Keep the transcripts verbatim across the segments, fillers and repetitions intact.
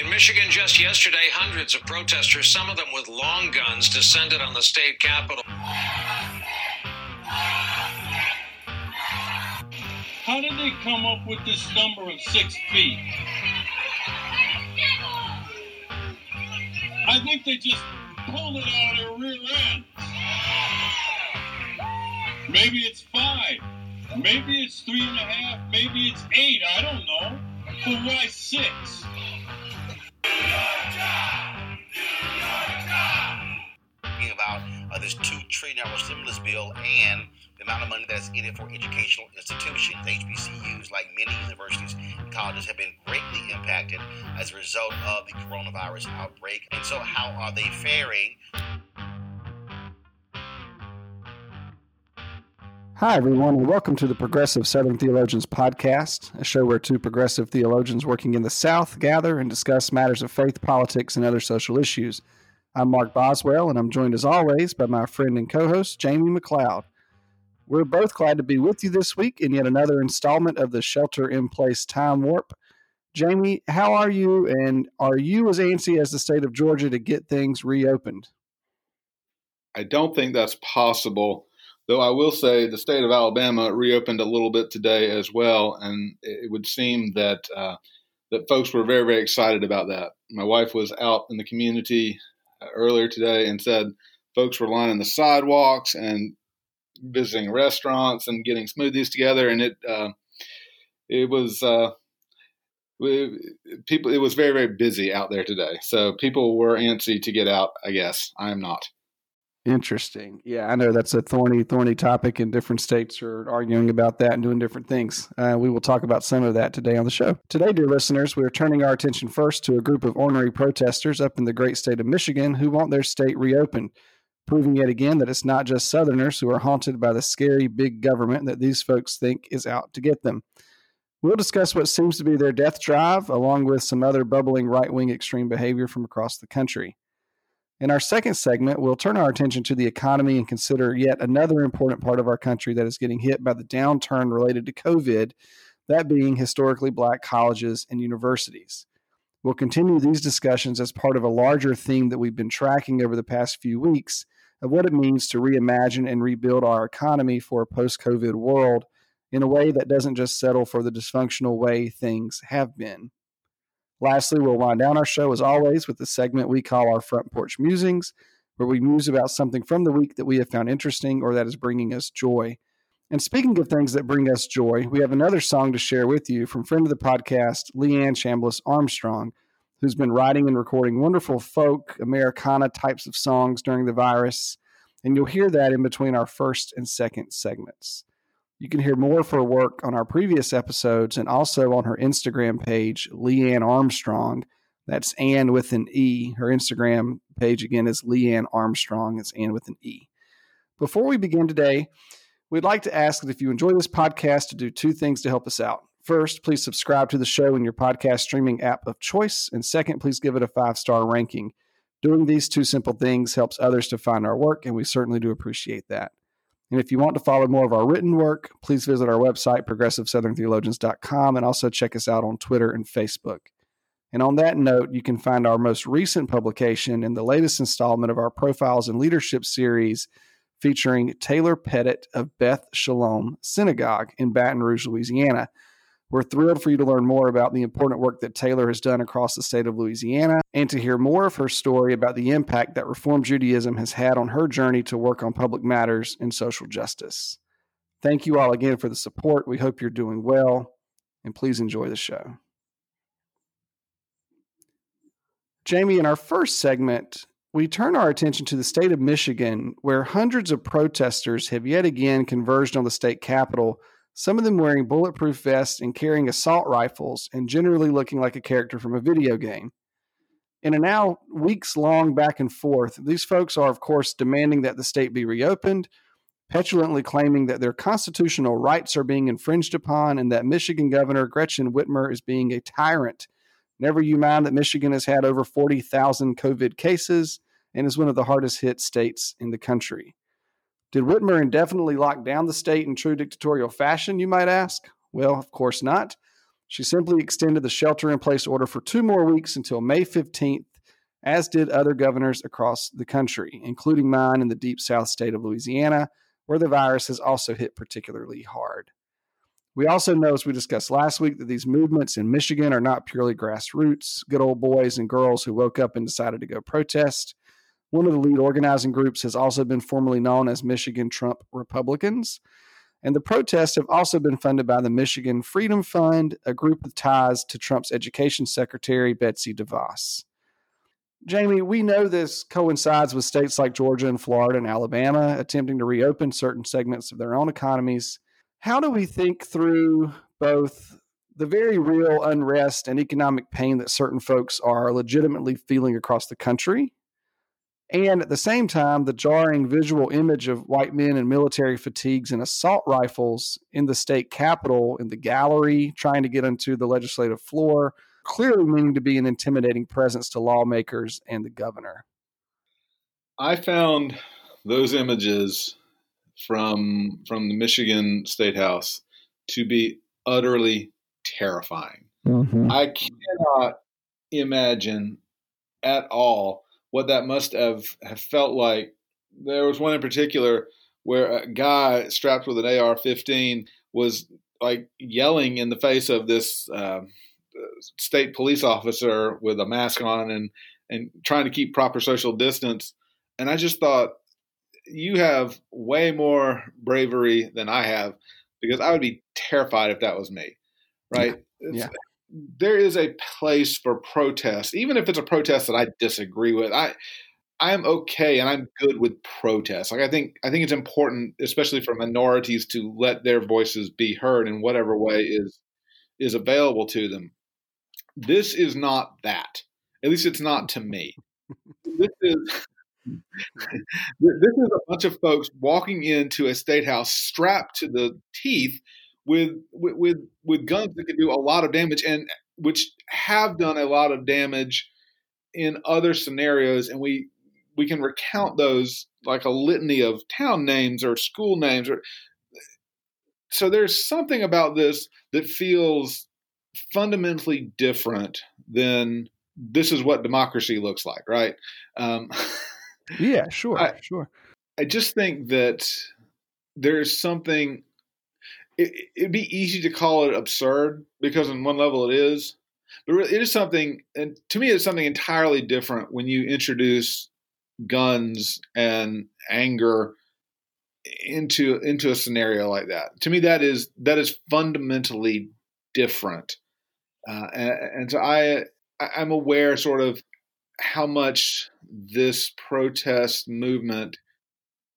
In Michigan just yesterday, hundreds of protesters, some of them with long guns, descended on the state capitol. How did they come up with this number of six feet? I think they just pulled it out of their rear end. Maybe it's five. Maybe it's three and a half. Maybe it's eight. I don't know. But why six? About uh, this two trillion dollars stimulus bill and the amount of money that's in it for educational institutions. H B C Us, like many universities and colleges, have been greatly impacted as a result of the coronavirus outbreak. And so how are they faring? Hi, everyone, and welcome to the Progressive Southern Theologians podcast, a show where two progressive theologians working in the South gather and discuss matters of faith, politics, and other social issues. I'm Mark Boswell, and I'm joined as always by my friend and co-host, Jamie McLeod. We're both glad to be with you this week in yet another installment of the Shelter-in-Place Time Warp. Jamie, how are you, and are you as antsy as the state of Georgia to get things reopened? I don't think that's possible. Though I will say the state of Alabama reopened a little bit today as well, and it would seem that uh, that folks were very, very excited about that. My wife was out in the community earlier today and said folks were lining the sidewalks and visiting restaurants and getting smoothies together, and it uh, it was uh, people. It was very, very busy out there today, so people were antsy to get out. I guess I am not. Interesting. Yeah, I know that's a thorny, thorny topic, and different states are arguing about that and doing different things. Uh, we will talk about some of that today on the show. Today, dear listeners, we are turning our attention first to a group of ornery protesters up in the great state of Michigan who want their state reopened, proving yet again that it's not just Southerners who are haunted by the scary big government that these folks think is out to get them. We'll discuss what seems to be their death drive, along with some other bubbling right-wing extreme behavior from across the country. In our second segment, we'll turn our attention to the economy and consider yet another important part of our country that is getting hit by the downturn related to COVID, that being historically black colleges and universities. We'll continue these discussions as part of a larger theme that we've been tracking over the past few weeks of what it means to reimagine and rebuild our economy for a post-COVID world in a way that doesn't just settle for the dysfunctional way things have been. Lastly, we'll wind down our show, as always, with the segment we call our Front Porch Musings, where we muse about something from the week that we have found interesting or that is bringing us joy. And speaking of things that bring us joy, we have another song to share with you from friend of the podcast, Leanne Chambliss Armstrong, who's been writing and recording wonderful folk, Americana types of songs during the virus, and you'll hear that in between our first and second segments. You can hear more of her work on our previous episodes and also on her Instagram page, Leanne Armstrong. That's Ann with an E. Her Instagram page, again, is Leanne Armstrong. It's Ann with an E. Before we begin today, we'd like to ask that if you enjoy this podcast to do two things to help us out. First, please subscribe to the show in your podcast streaming app of choice. And second, please give it a five-star ranking. Doing these two simple things helps others to find our work, and we certainly do appreciate that. And if you want to follow more of our written work, please visit our website, progressive southern theologians dot com, and also check us out on Twitter and Facebook. And on that note, you can find our most recent publication in the latest installment of our Profiles in Leadership series featuring Taylor Pettit of Beth Shalom Synagogue in Baton Rouge, Louisiana. We're thrilled for you to learn more about the important work that Taylor has done across the state of Louisiana and to hear more of her story about the impact that Reform Judaism has had on her journey to work on public matters and social justice. Thank you all again for the support. We hope you're doing well, and please enjoy the show. Jamie, in our first segment, we turn our attention to the state of Michigan, where hundreds of protesters have yet again converged on the state capitol, some of them wearing bulletproof vests and carrying assault rifles and generally looking like a character from a video game. In a now weeks-long back and forth, these folks are, of course, demanding that the state be reopened, petulantly claiming that their constitutional rights are being infringed upon and that Michigan Governor Gretchen Whitmer is being a tyrant. Never you mind that Michigan has had over forty thousand COVID cases and is one of the hardest-hit states in the country. Did Whitmer indefinitely lock down the state in true dictatorial fashion, you might ask? Well, of course not. She simply extended the shelter-in-place order for two more weeks until May fifteenth, as did other governors across the country, including mine in the deep south state of Louisiana, where the virus has also hit particularly hard. We also know, as we discussed last week, that these movements in Michigan are not purely grassroots, good old boys and girls who woke up and decided to go protest. One of the lead organizing groups has also been formerly known as Michigan Trump Republicans. And the protests have also been funded by the Michigan Freedom Fund, a group with ties to Trump's education secretary, Betsy DeVos. Jamie, we know this coincides with states like Georgia and Florida and Alabama attempting to reopen certain segments of their own economies. How do we think through both the very real unrest and economic pain that certain folks are legitimately feeling across the country, and at the same time, the jarring visual image of white men in military fatigues and assault rifles in the state capitol, in the gallery, trying to get onto the legislative floor, clearly meaning to be an intimidating presence to lawmakers and the governor? I found those images from, from the Michigan State House to be utterly terrifying. Mm-hmm. I cannot imagine at all what that must have, have felt like. There was one in particular where a guy strapped with an A R fifteen was like yelling in the face of this uh, state police officer with a mask on and, and trying to keep proper social distance. And I just thought, you have way more bravery than I have, because I would be terrified if that was me, right? Yeah. There is a place for protest, even if it's a protest that I disagree with. I I am okay and I'm good with protest. Like I think I think it's important, especially for minorities, to let their voices be heard in whatever way is is available to them. This is not that. At least it's not to me. This is this is a bunch of folks walking into a state house strapped to the teeth with with with guns that can do a lot of damage, and which have done a lot of damage in other scenarios. And we we can recount those like a litany of town names or school names. Or, so there's something about this that feels fundamentally different than this is what democracy looks like, right? Um, yeah, sure, I, sure. I just think that there's something... It, it'd be easy to call it absurd, because on one level it is, but really it is something, and to me it's something entirely different when you introduce guns and anger into into a scenario like that. To me, that is that is fundamentally different, uh, and, and so I I'm aware sort of how much this protest movement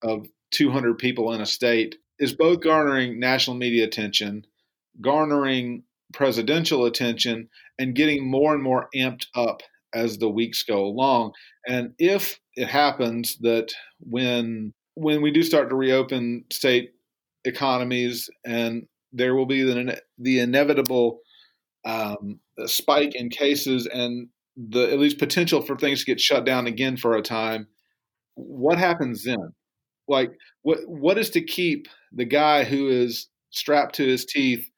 of two hundred people in a state is both garnering national media attention, garnering presidential attention, and getting more and more amped up as the weeks go along. And if it happens that when when we do start to reopen state economies, and there will be the, the inevitable um, spike in cases and the at least potential for things to get shut down again for a time, what happens then? Like, what what is to keep the guy who is strapped to his teeth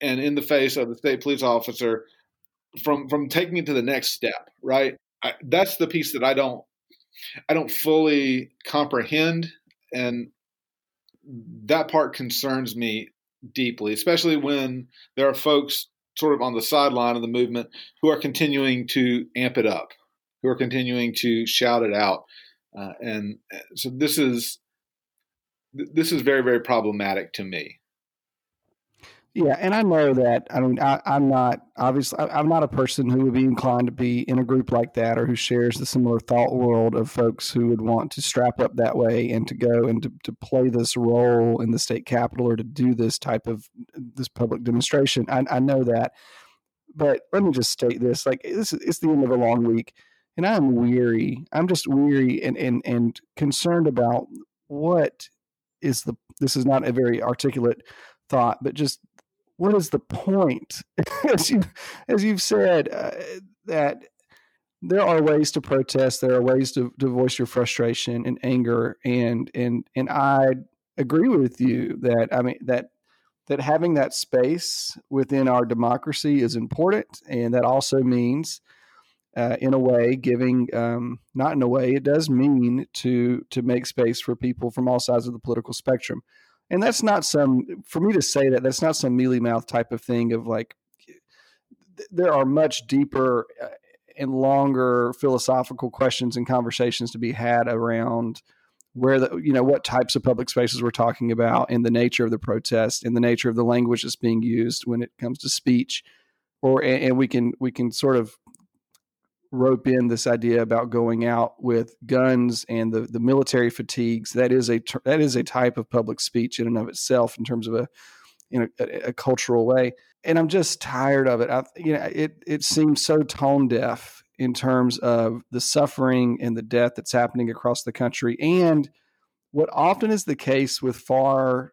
and in the face of the state police officer from from taking it to the next step, right? I, that's the piece that I don't I don't fully comprehend, and that part concerns me deeply, especially when there are folks sort of on the sideline of the movement who are continuing to amp it up, who are continuing to shout it out. Uh, and so this is this is very, very problematic to me. Yeah, and I know that. I mean, I, I'm not obviously I, I'm not a person who would be inclined to be in a group like that, or who shares the similar thought world of folks who would want to strap up that way and to go and to, to play this role in the state capitol, or to do this type of this public demonstration. I, I know that, but let me just state this: like this, it's the end of a long week. And I'm weary. I'm just weary and, and, and concerned about what is the, this is not a very articulate thought, but just what is the point? as, you, as you've said, uh, that there are ways to protest. There are ways to, to voice your frustration and anger. And, and, and I agree with you that, I mean, that that having that space within our democracy is important. And that also means, uh, in a way, giving, um, not in a way, it does mean to to make space for people from all sides of the political spectrum. And that's not some, for me to say that, that's not some mealy-mouthed type of thing of like, th- there are much deeper and longer philosophical questions and conversations to be had around where the, you know, what types of public spaces we're talking about and the nature of the protest and the nature of the language that's being used when it comes to speech, or, and, and we can, we can sort of rope in this idea about going out with guns and the, the military fatigues. That is a, that is a type of public speech in and of itself in terms of a, in a, a cultural way. And I'm just tired of it. I, you know, it, it seems so tone deaf in terms of the suffering and the death that's happening across the country. And what often is the case with far,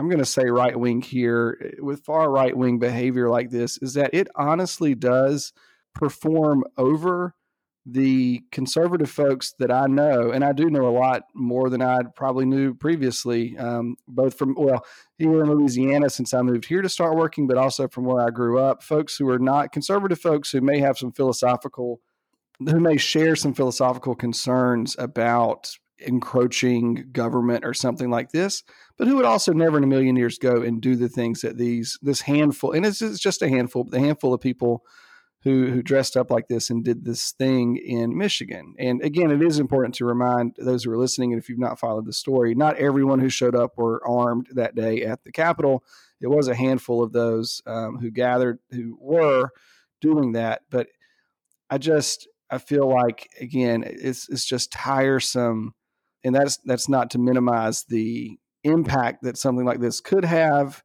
I'm going to say right wing here, with far right wing behavior like this is that it honestly does perform over the conservative folks that I know. And I do know a lot more than I probably knew previously, um, both from, well, here in Louisiana since I moved here to start working, but also from where I grew up, folks who are not conservative folks who may have some philosophical, who may share some philosophical concerns about encroaching government or something like this, but who would also never in a million years go and do the things that these, this handful, and it's, it's just a handful, but the handful of people who who dressed up like this and did this thing in Michigan. And again, it is important to remind those who are listening, and if you've not followed the story, not everyone who showed up were armed that day at the Capitol. It was a handful of those um, who gathered, who were doing that. But I just, I feel like, again, it's it's just tiresome. And that's that's not to minimize the impact that something like this could have,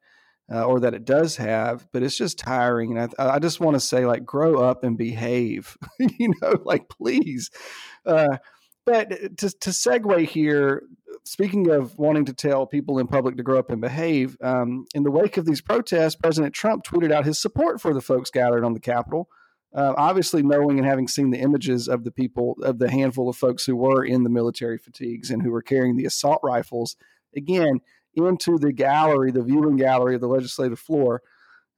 Uh, or that it does have, but it's just tiring. And I, I just want to say, like, grow up and behave, you know, like, please. Uh, but to, to segue here, speaking of wanting to tell people in public to grow up and behave, um, in the wake of these protests, President Trump tweeted out his support for the folks gathered on the Capitol, uh, obviously knowing and having seen the images of the people, of the handful of folks who were in the military fatigues and who were carrying the assault rifles. Again, into the gallery, the viewing gallery of the legislative floor.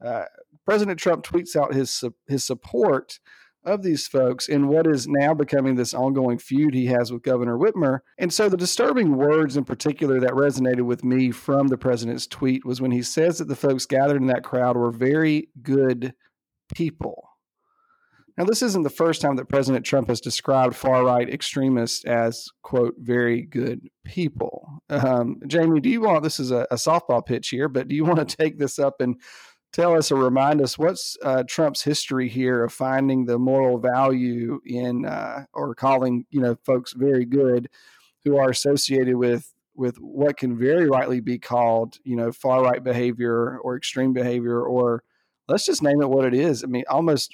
Uh, President Trump tweets out his su- his support of these folks in what is now becoming this ongoing feud he has with Governor Whitmer. And so the disturbing words in particular that resonated with me from the president's tweet was when he says that the folks gathered in that crowd were very good people. Now, this isn't the first time that President Trump has described far-right extremists as, quote, very good people. Um, Jamie, do you want, this is a, a softball pitch here, but do you want to take this up and tell us or remind us what's uh, Trump's history here of finding the moral value in uh, or calling, you know, folks very good who are associated with with what can very rightly be called, you know, far-right behavior or extreme behavior, or let's just name it what it is. I mean, almost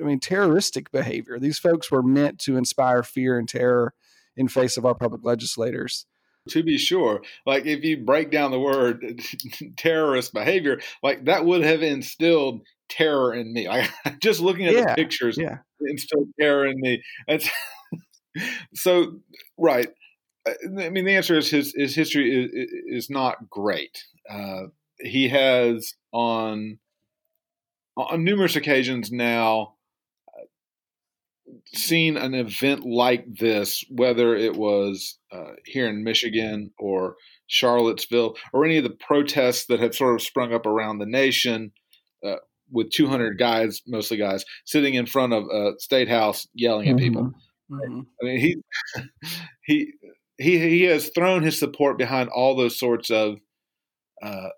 I mean, terroristic behavior. These folks were meant to inspire fear and terror in face of our public legislators. To be sure, like if you break down the word terrorist behavior, like that would have instilled terror in me. Like just looking at yeah, the pictures, yeah. instilled terror in me. That's, so, right. I mean, the answer is his, his history is, is not great. Uh, he has on... on numerous occasions now, uh, seen an event like this, whether it was uh, here in Michigan or Charlottesville or any of the protests that have sort of sprung up around the nation uh, with two hundred guys, mostly guys, sitting in front of a state house yelling mm-hmm. at people. Mm-hmm. I mean, he, he he he has thrown his support behind all those sorts of Uh,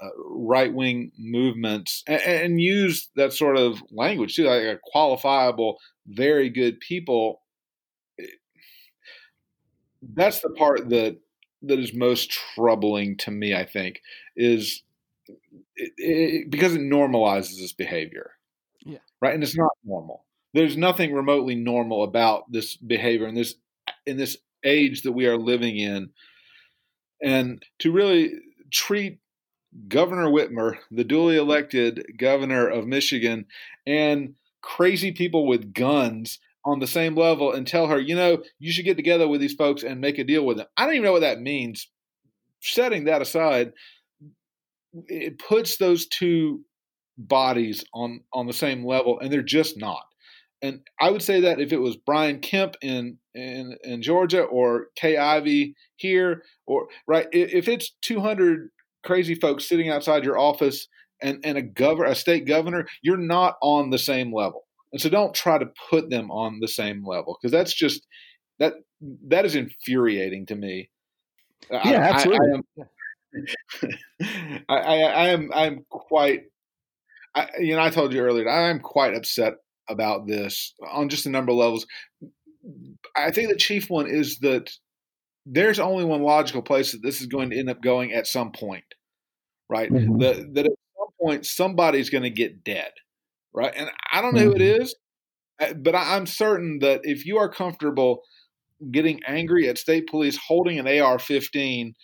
right-wing movements and, and use that sort of language too, like a qualifiable, very good people. That's the part that that is most troubling to me, I think, is it, it, because it normalizes this behavior. Yeah. Right. And it's not normal. There's nothing remotely normal about this behavior in this, in this age that we are living in. And to really treat Governor Whitmer, the duly elected governor of Michigan, and crazy people with guns on the same level and tell her, you know, you should get together with these folks and make a deal with them. I don't even know what that means. Setting that aside, it puts those two bodies on, on the same level, and they're just not. And I would say that if it was Brian Kemp in in, in Georgia, or Kay Ivey here, or right, if it's two hundred crazy folks sitting outside your office and, and a governor, a state governor, you're not on the same level. And so don't try to put them on the same level, because that's just that that is infuriating to me. Yeah, I, absolutely. I, I, am, I, I, I am I am quite. I, you know, I told you earlier, I am quite upset about this on just a number of levels. I think the chief one is that there's only one logical place that this is going to end up going at some point, right? Mm-hmm. The, that at some point somebody's going to get dead, right? And I don't know mm-hmm. who it is, but I, I'm certain that if you are comfortable getting angry at state police holding an A R fifteen,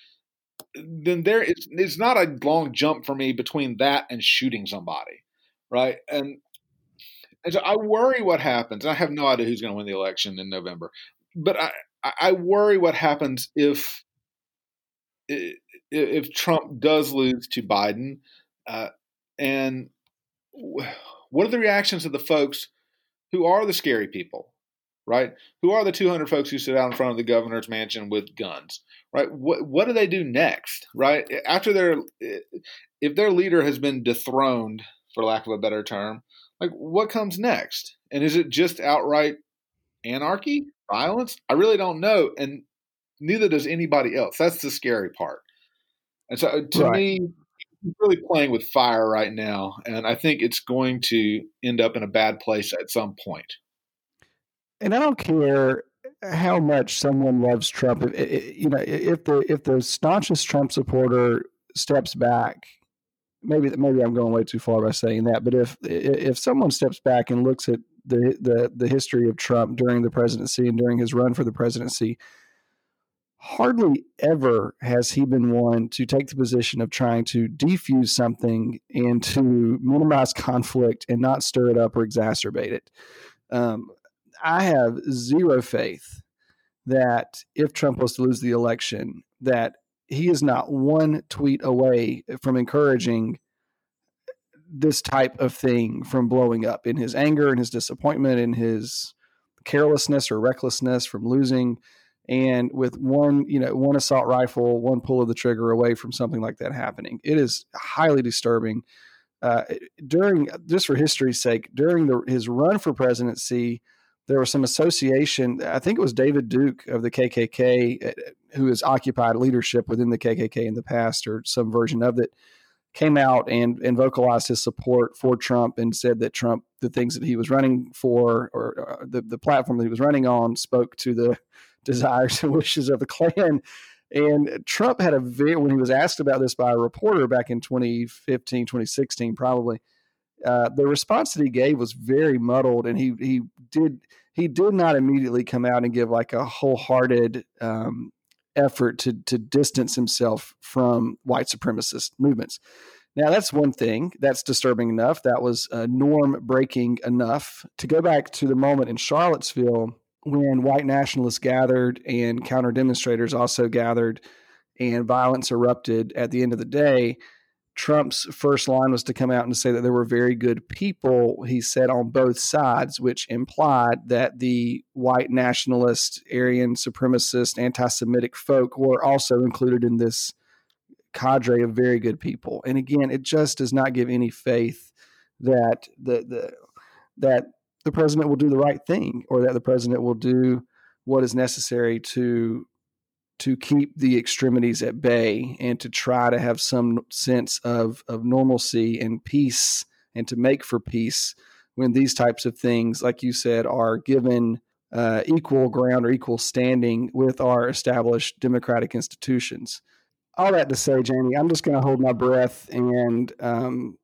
then there it's, it's not a long jump for me between that and shooting somebody, right? And And so I worry what happens. I have no idea who's going to win the election in November, but I, I worry what happens if if Trump does lose to Biden, uh, and what are the reactions of the folks who are the scary people, right? Who are the two hundred folks who sit out in front of the governor's mansion with guns, right? What what do they do next, right? After their if their leader has been dethroned, for lack of a better term. Like, what comes next? And is it just outright anarchy, violence? I really don't know. And neither does anybody else. That's the scary part. And so to right. me, he's really playing with fire right now. And I think it's going to end up in a bad place at some point. And I don't care how much someone loves Trump. It, it, you know, if the, if the staunchest Trump supporter steps back, Maybe maybe I'm going way too far by saying that, but if if someone steps back and looks at the, the the history of Trump during the presidency and during his run for the presidency, hardly ever has he been one to take the position of trying to defuse something and to minimize conflict and not stir it up or exacerbate it. Um, I have zero faith that if Trump was to lose the election, that he is not one tweet away from encouraging this type of thing from blowing up in his anger and his disappointment and his carelessness or recklessness from losing. And with one, you know, one assault rifle, one pull of the trigger away from something like that happening. It is highly disturbing. Uh, during just for history's sake, during the, his run for presidency, there was some association, I think it was David Duke of the K K K, who has occupied leadership within the K K K in the past or some version of it, came out and, and vocalized his support for Trump and said that Trump, the things that he was running for or uh, the, the platform that he was running on spoke to the desires and wishes of the Klan. And Trump had a very, when he was asked about this by a reporter back in twenty fifteen, twenty sixteen, probably, Uh, the response that he gave was very muddled, and he he did he did not immediately come out and give like a wholehearted um, effort to to distance himself from white supremacist movements. Now that's one thing that's disturbing enough. That was uh, norm breaking enough. To go back to the moment in Charlottesville when white nationalists gathered and counter demonstrators also gathered, and violence erupted at the end of the day. Trump's first line was to come out and say that there were very good people, he said, on both sides, which implied that the white nationalist, Aryan supremacist, anti-Semitic folk were also included in this cadre of very good people. And again, it just does not give any faith that the, the that the president will do the right thing or that the president will do what is necessary to to keep the extremities at bay and to try to have some sense of, of normalcy and peace and to make for peace when these types of things, like you said, are given uh, equal ground or equal standing with our established democratic institutions. All that to say, Jamie, I'm just going to hold my breath and um,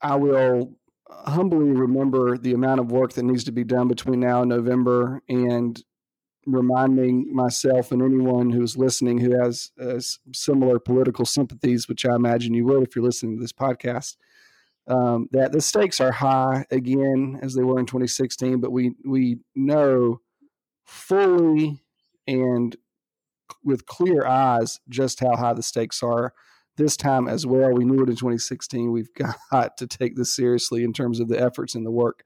I will humbly remember the amount of work that needs to be done between now and November and reminding myself and anyone who's listening who has uh, similar political sympathies, which I imagine you would if you're listening to this podcast, um, that the stakes are high again as they were in twenty sixteen, but we we know fully and with clear eyes just how high the stakes are this time as well. We knew it in twenty sixteen. We've got to take this seriously in terms of the efforts and the work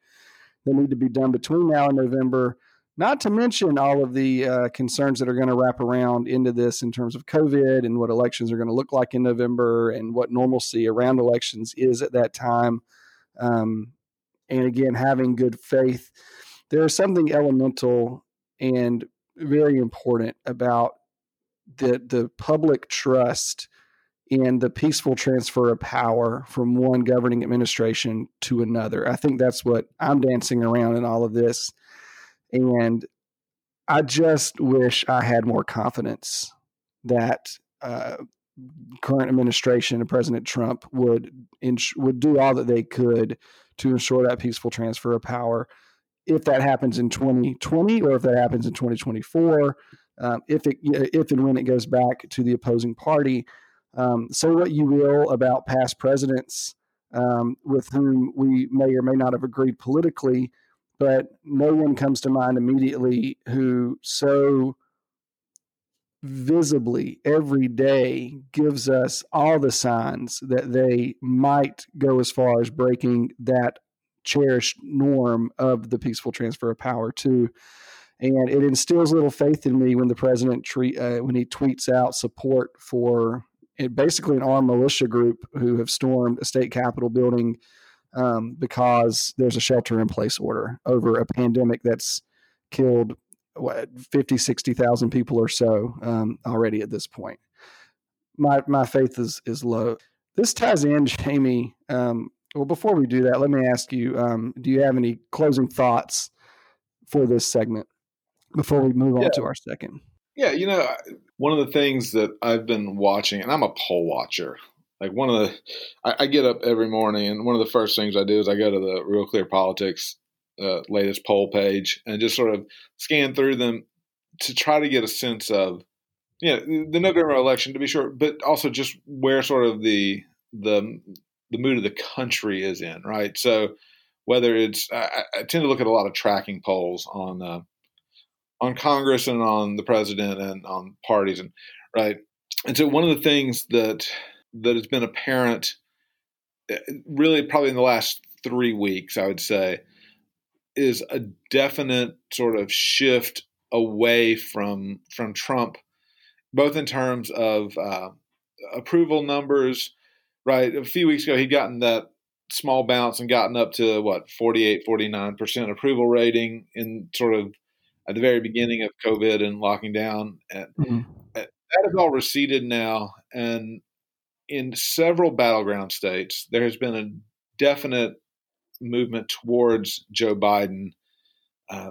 that need to be done between now and November, not to mention all of the uh, concerns that are going to wrap around into this in terms of COVID and what elections are going to look like in November and what normalcy around elections is at that time. Um, and again, having good faith. There is something elemental and very important about the the public trust and the peaceful transfer of power from one governing administration to another. I think that's what I'm dancing around in all of this. And I just wish I had more confidence that uh, current administration and President Trump would ins- would do all that they could to ensure that peaceful transfer of power. If that happens in twenty twenty or if that happens in twenty twenty-four, um, if it if and when it goes back to the opposing party, um, say what you will about past presidents um, with whom we may or may not have agreed politically, but no one comes to mind immediately who so visibly every day gives us all the signs that they might go as far as breaking that cherished norm of the peaceful transfer of power too. And it instills a little faith in me when the president treat, uh, when he tweets out support for it, basically an armed militia group who have stormed a state capitol building Um, because there's a shelter-in-place order over a pandemic that's killed what, fifty, sixty thousand people or so um, already at this point. My my faith is is low. This ties in, Jamie. Um, well, before we do that, let me ask you, um, do you have any closing thoughts for this segment before we move on yeah. to our second? Yeah, you know, one of the things that I've been watching, and I'm a poll watcher. Like one of the, I, I get up every morning, and one of the first things I do is I go to the Real Clear Politics uh, latest poll page and just sort of scan through them to try to get a sense of, you know, the November election to be sure, but also just where sort of the the the mood of the country is in, right? So whether it's, I, I tend to look at a lot of tracking polls on uh, on Congress and on the president and on parties, and right, and so one of the things that that has been apparent really probably in the last three weeks, I would say, is a definite sort of shift away from from Trump, both in terms of uh, approval numbers, right? A few weeks ago, he'd gotten that small bounce and gotten up to, what, forty-eight, forty-nine percent approval rating in sort of at the very beginning of COVID and locking down. And mm-hmm. that has all receded now. And in several battleground states, there has been a definite movement towards Joe Biden uh,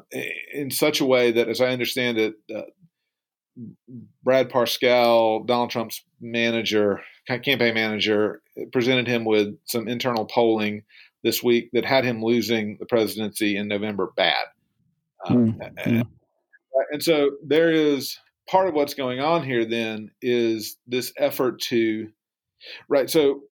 in such a way that, as I understand it, uh, Brad Parscale, Donald Trump's manager, campaign manager, presented him with some internal polling this week that had him losing the presidency in November bad. Um, mm-hmm. and, and so there is part of what's going on here then is this effort to Right. So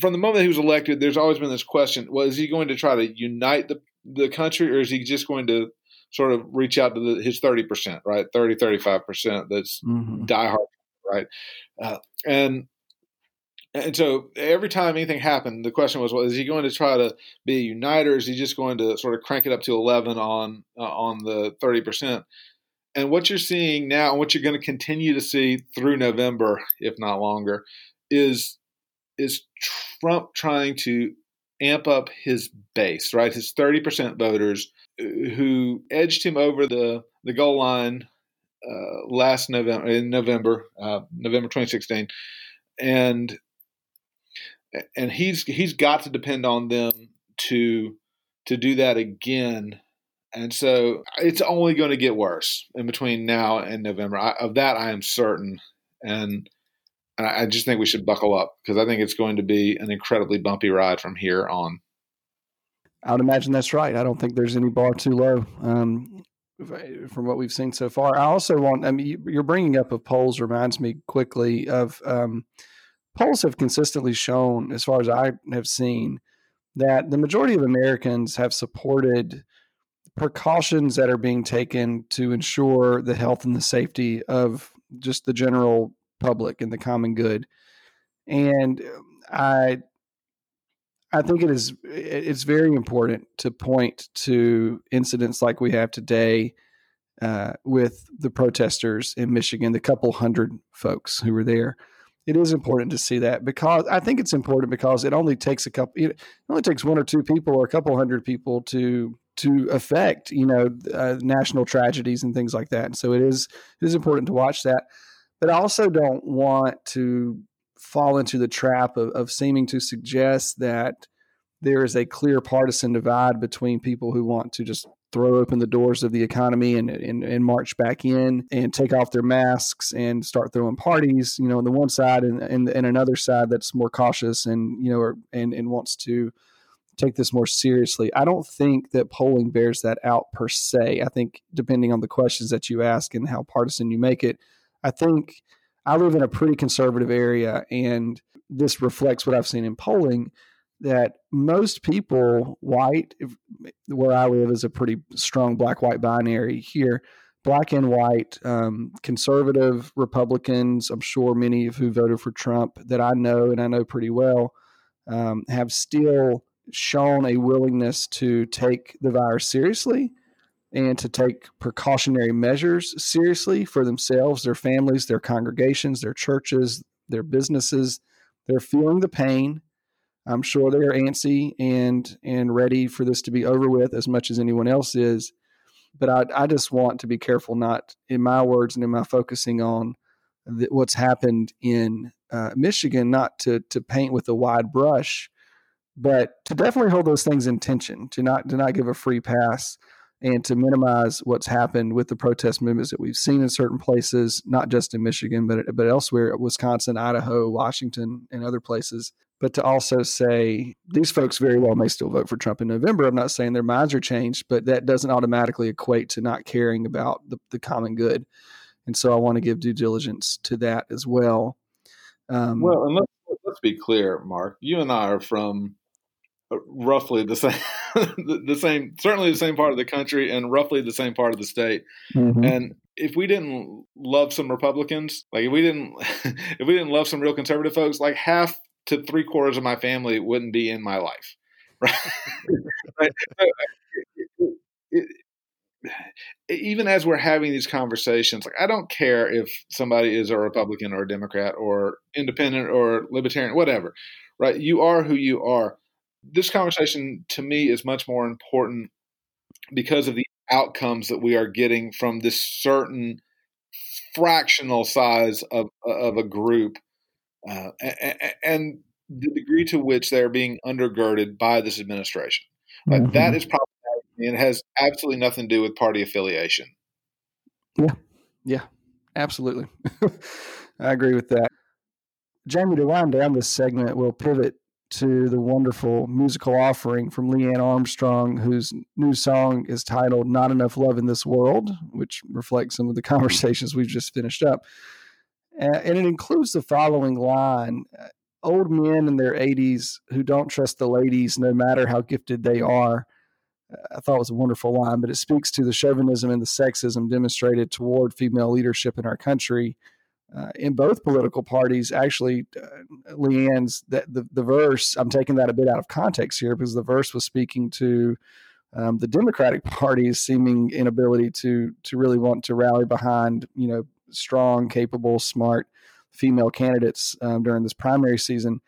from the moment he was elected, there's always been this question, well, is he going to try to unite the, the country, or is he just going to sort of reach out to the, his thirty percent, right? thirty, thirty-five percent that's mm-hmm. diehard, right? Uh, and and so every time anything happened, the question was, well, is he going to try to be a uniter, or is he just going to sort of crank it up to eleven on uh, on the thirty percent? And what you're seeing now and what you're going to continue to see through November, if not longer, is is Trump trying to amp up his base, right? His thirty percent voters who edged him over the, the goal line uh, last November, in November, uh, November twenty sixteen, and and he's he's got to depend on them to to do that again. And so it's only going to get worse in between now and November. I, of that, I am certain. And And I just think we should buckle up, because I think it's going to be an incredibly bumpy ride from here on. I would imagine that's right. I don't think there's any bar too low um, from what we've seen so far. I also want, I mean, your bringing up of polls reminds me quickly of um, polls have consistently shown, as far as I have seen, that the majority of Americans have supported precautions that are being taken to ensure the health and the safety of just the general public and the common good. And I, I think it is, it's very important to point to incidents like we have today uh, with the protesters in Michigan, the couple hundred folks who were there. It is important to see that, because I think it's important because it only takes a couple, it only takes one or two people or a couple hundred people to to affect, you know, uh, national tragedies and things like that. And so it is it is important to watch that. But I also don't want to fall into the trap of, of seeming to suggest that there is a clear partisan divide between people who want to just throw open the doors of the economy and, and, and march back in and take off their masks and start throwing parties, you know, on the one side and, and, and another side that's more cautious and, you know, or, and, and wants to take this more seriously. I don't think that polling bears that out per se. I think depending on the questions that you ask and how partisan you make it, I think I live in a pretty conservative area, and this reflects what I've seen in polling, that most people, white, if, where I live is a pretty strong black-white binary here, black and white, um, conservative Republicans, I'm sure many of who voted for Trump that I know and I know pretty well, um, have still shown a willingness to take the virus seriously and to take precautionary measures seriously for themselves, their families, their congregations, their churches, their businesses. They're feeling the pain. I'm sure they are antsy and and ready for this to be over with as much as anyone else is. But I, I just want to be careful not, in my words and in my focusing on the, what's happened in uh, Michigan, not to to paint with a wide brush, but to definitely hold those things in tension, to not to not give a free pass, and to minimize what's happened with the protest movements that we've seen in certain places, not just in Michigan, but but elsewhere, Wisconsin, Idaho, Washington, and other places. But to also say these folks very well may still vote for Trump in November. I'm not saying their minds are changed, but that doesn't automatically equate to not caring about the, the common good. And so I want to give due diligence to that as well. Um, well, and let's, let's be clear, Mark, you and I are from roughly the same, the same, certainly the same part of the country and roughly the same part of the state. Mm-hmm. And if we didn't love some Republicans, like if we didn't, if we didn't love some real conservative folks, like half to three quarters of my family wouldn't be in my life. Right? Right? So, it, it, even as we're having these conversations, like I don't care if somebody is a Republican or a Democrat or independent or libertarian, whatever, right? You are who you are. This conversation to me is much more important because of the outcomes that we are getting from this certain fractional size of, of a group uh, and the degree to which they're being undergirded by this administration. Like mm-hmm. That is probably, and it has absolutely nothing to do with party affiliation. Yeah. Yeah, absolutely. I agree with that. Jamie, to wind down this segment, we'll pivot to the wonderful musical offering from Leanne Armstrong, whose new song is titled Not Enough Love in This World, which reflects some of the conversations we've just finished up. Uh, and it includes the following line, old men in their eighties who don't trust the ladies, no matter how gifted they are. I thought it was a wonderful line, but it speaks to the chauvinism and the sexism demonstrated toward female leadership in our country. Uh, in both political parties, actually, uh, Leanne's that the, the verse, I'm taking that a bit out of context here because the verse was speaking to um, the Democratic Party's seeming inability to to really want to rally behind, you know, strong, capable, smart female candidates um, during this primary season.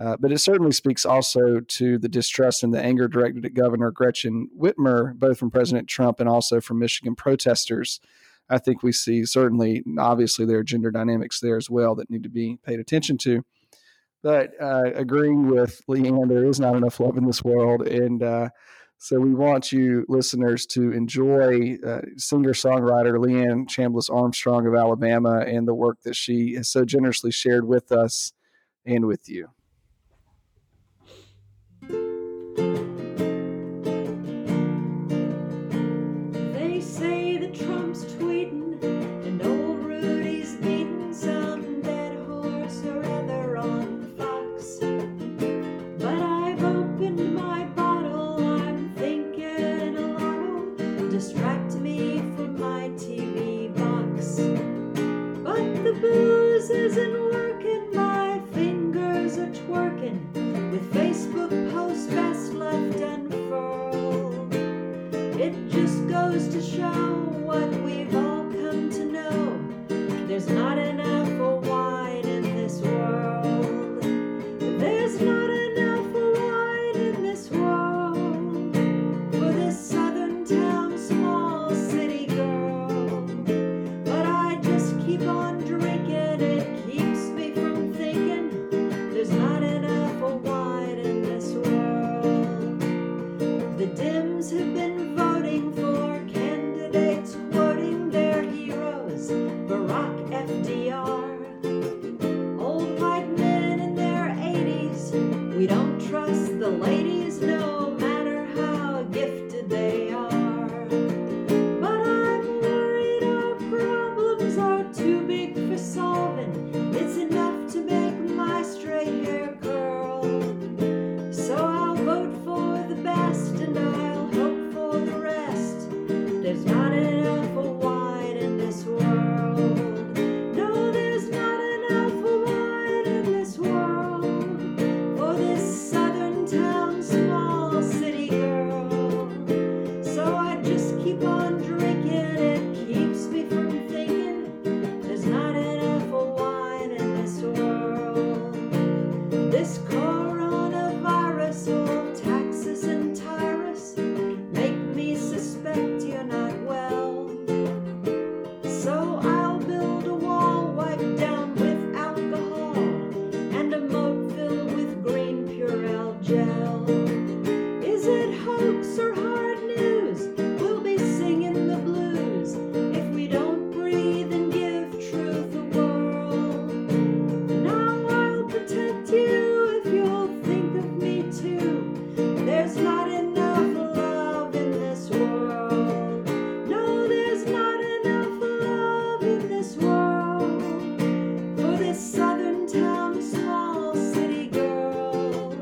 Uh, but it certainly speaks also to the distrust and the anger directed at Governor Gretchen Whitmer, both from President Trump and also from Michigan protesters. I think we see certainly, obviously, there are gender dynamics there as well that need to be paid attention to. But uh, agreeing with Leanne, there is not enough love in this world. And uh, so we want you listeners to enjoy uh, singer-songwriter Leanne Chambliss Armstrong of Alabama and the work that she has so generously shared with us and with you. Booze isn't working, my finger goes to show what we've all come to know. There's not enough for wine in this world. There's not enough for wine in this world for this southern town, small city girl. But I just keep on drinking. It keeps me from thinking. There's not enough for wine in this world. The Dems have been voting for candidates quoting their heroes, Barack, F D R, old white men in their eighties. We don't trust the ladies, no matter how gifted they are. But I'm worried our problems are too big for solving. It's enough to make my straight hair curl. So I'll vote for the best and I'll hope for the rest. There's not enough for wine in this world. No, there's not enough for wine in this world for this southern town, small city girl. So I just keep on drinking. It keeps me from thinking. There's not enough for wine in this world. This coronavirus will tax us and tire us, make me suspect you're not well. So I'll build a wall wiped down with alcohol and a moat filled with green Purell gel. Is it hoax or hard news? We'll be singing the blues if we don't breathe and give truth a whirl. Now I'll protect you if you'll think of me too. There's not enough love in this world. No, there's not enough love in this world for this southern town, small city girl.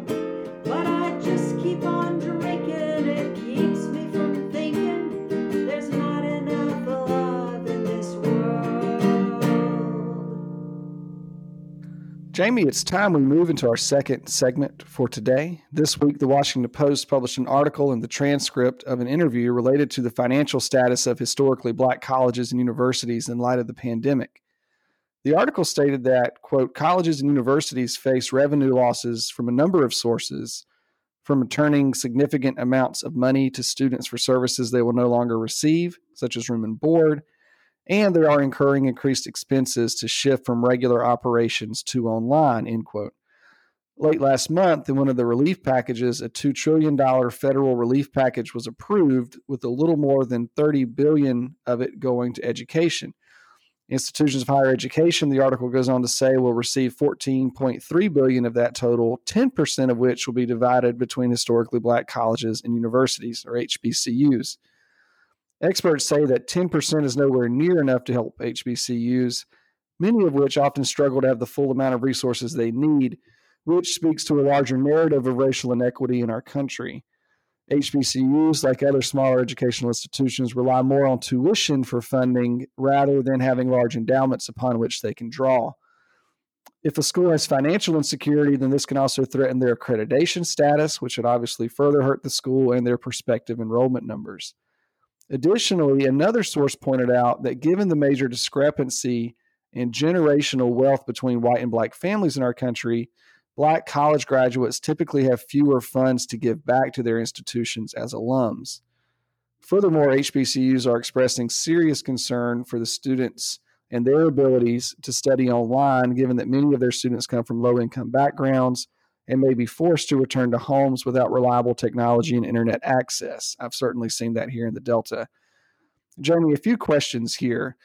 But I just keep on drinking. It keeps me from thinking. There's not enough love in this world. Jamie, it's time we move into our second segment for today. This week, the Washington Post published an article and the transcript of an interview related to the financial status of historically black colleges and universities in light of the pandemic. The article stated that, quote, colleges and universities face revenue losses from a number of sources, from returning significant amounts of money to students for services they will no longer receive, such as room and board, and they are incurring increased expenses to shift from regular operations to online, end quote. Late last month, in one of the relief packages, a two trillion dollars federal relief package was approved, with a little more than thirty billion dollars of it going to education. Institutions of higher education, the article goes on to say, will receive fourteen point three billion dollars of that total, ten percent of which will be divided between historically black colleges and universities, or H B C Us. Experts say that ten percent is nowhere near enough to help H B C Us, many of which often struggle to have the full amount of resources they need, which speaks to a larger narrative of racial inequity in our country. H B C Us, like other smaller educational institutions, rely more on tuition for funding rather than having large endowments upon which they can draw. If a school has financial insecurity, then this can also threaten their accreditation status, which would obviously further hurt the school and their prospective enrollment numbers. Additionally, another source pointed out that given the major discrepancy in generational wealth between white and black families in our country, black college graduates typically have fewer funds to give back to their institutions as alums. Furthermore, H B C Us are expressing serious concern for the students and their abilities to study online, given that many of their students come from low-income backgrounds and may be forced to return to homes without reliable technology and internet access. I've certainly seen that here in the Delta. Jamie, a few questions here.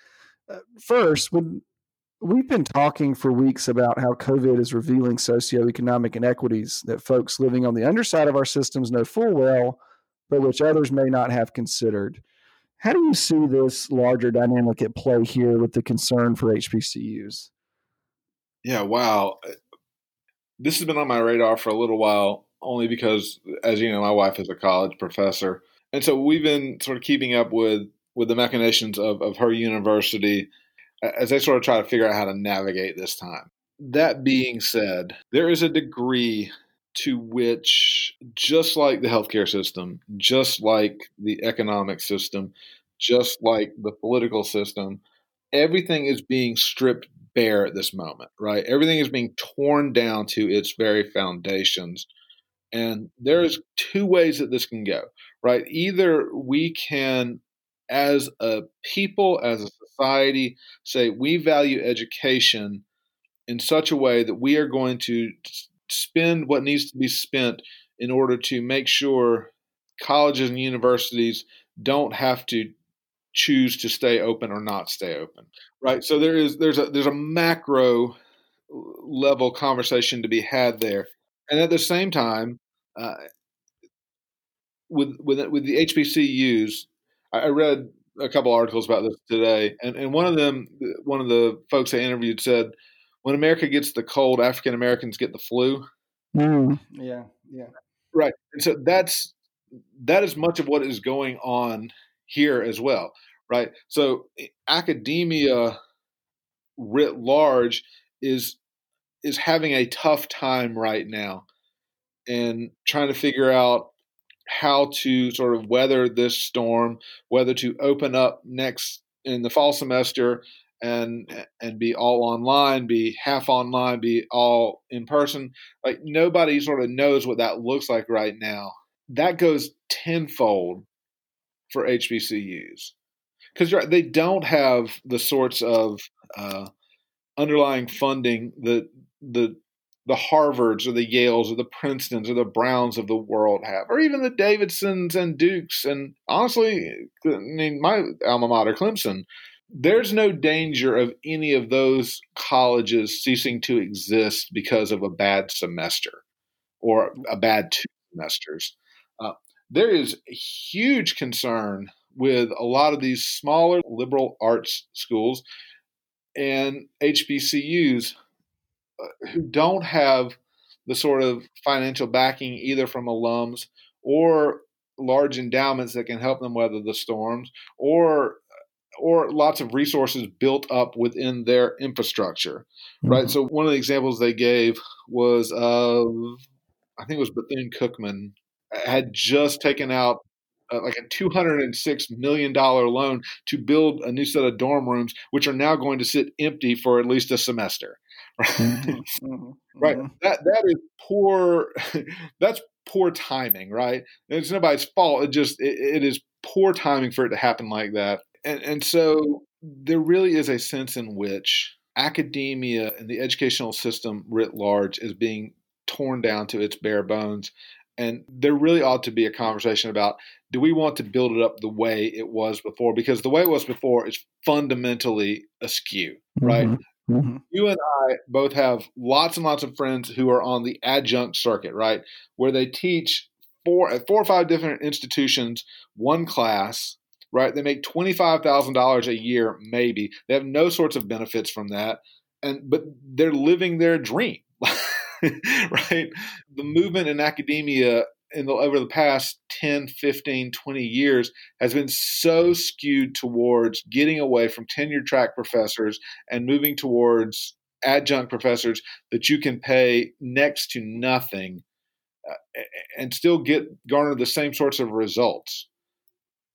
Uh, first, when We've been talking for weeks about how COVID is revealing socioeconomic inequities that folks living on the underside of our systems know full well, but which others may not have considered. How do you see this larger dynamic at play here with the concern for H B C Us? Yeah, wow. This has been on my radar for a little while, only because, as you know, my wife is a college professor. And so we've been sort of keeping up with, with the machinations of, of her university as they sort of try to figure out how to navigate this time. That being said, there is a degree to which, just like the healthcare system, just like the economic system, just like the political system, everything is being stripped bare at this moment, right? Everything is being torn down to its very foundations. And there's two ways that this can go, right? Either we can, as a people, as a society, say we value education in such a way that we are going to spend what needs to be spent in order to make sure colleges and universities don't have to choose to stay open or not stay open, right? So there is there's a there's a macro level conversation to be had there, and at the same time, uh, with with with the H B C Us, I read a couple articles about this today, and, and one of them, one of the folks I interviewed said, "When America gets the cold, African Americans get the flu." Mm. Yeah, yeah, right. And so that's that is much of what is going on here as well, right? So academia writ large is is having a tough time right now, and trying to figure out how to sort of weather this storm, whether to open up next in the fall semester and and be all online, be half online, be all in person. Like nobody sort of knows what that looks like right now. That goes tenfold for H B C Us, because right, they don't have the sorts of uh, underlying funding that the the Harvards or the Yales or the Princetons or the Browns of the world have, or even the Davidsons and Dukes. And honestly, I mean, my alma mater, Clemson, there's no danger of any of those colleges ceasing to exist because of a bad semester or a bad two semesters. Uh, there is a huge concern with a lot of these smaller liberal arts schools and H B C Us who don't have the sort of financial backing either from alums or large endowments that can help them weather the storms, or or lots of resources built up within their infrastructure, mm-hmm. right? So one of the examples they gave was of, I think it was Bethune-Cookman, had just taken out uh, like a two hundred six million dollars loan to build a new set of dorm rooms, which are now going to sit empty for at least a semester. Right. Mm-hmm. Mm-hmm. Right. That that is poor. That's poor timing, right? It's nobody's fault. It just it, it is poor timing for it to happen like that. And and so there really is a sense in which academia and the educational system writ large is being torn down to its bare bones. And there really ought to be a conversation about, do we want to build it up the way it was before? Because the way it was before is fundamentally askew, right? Mm-hmm. Mm-hmm. You and I both have lots and lots of friends who are on the adjunct circuit, right? Where they teach four, at four or five different institutions, one class, right? They make twenty-five thousand dollars a year, maybe. They have no sorts of benefits from that. and But they're living their dream. Right? The movement in academia in the, over the past ten, fifteen, twenty years has been so skewed towards getting away from tenure track professors and moving towards adjunct professors that you can pay next to nothing uh, and still get garner the same sorts of results.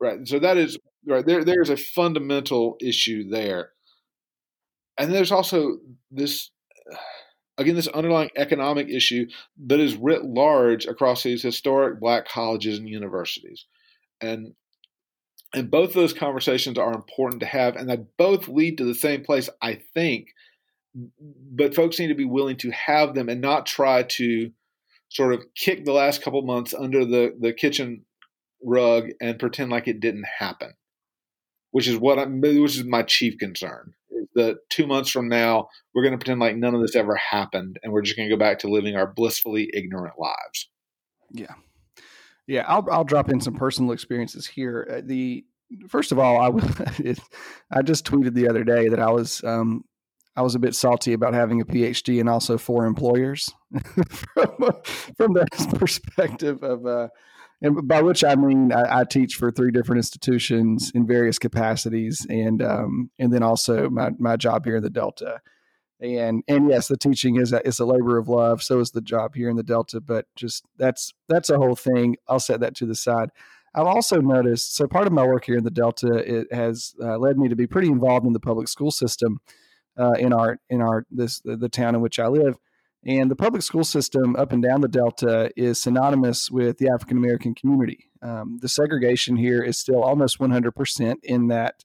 Right. So that is right there. There's a fundamental issue there. And there's also this, uh, Again, this underlying economic issue that is writ large across these historic black colleges and universities. And, and both of those conversations are important to have, and they both lead to the same place, I think, but folks need to be willing to have them and not try to sort of kick the last couple months under the, the kitchen rug and pretend like it didn't happen, which is what I'm, which is my chief concern. That two months from now, we're going to pretend like none of this ever happened, and we're just going to go back to living our blissfully ignorant lives. Yeah. Yeah. I'll, I'll drop in some personal experiences here. The first of all, I, it, I just tweeted the other day that I was, um, I was a bit salty about having a PhD and also four employers from, from that perspective of, uh, and by which I mean, I, I teach for three different institutions in various capacities, and um, and then also my, my job here in the Delta. And and yes, the teaching is a, it's a labor of love. So is the job here in the Delta. But just that's that's a whole thing. I'll set that to the side. I've also noticed, so part of my work here in the Delta, it has uh, led me to be pretty involved in the public school system uh, in our in our this the, the town in which I live. And the public school system up and down the Delta is synonymous with the African-American community. Um, the segregation here is still almost one hundred percent in that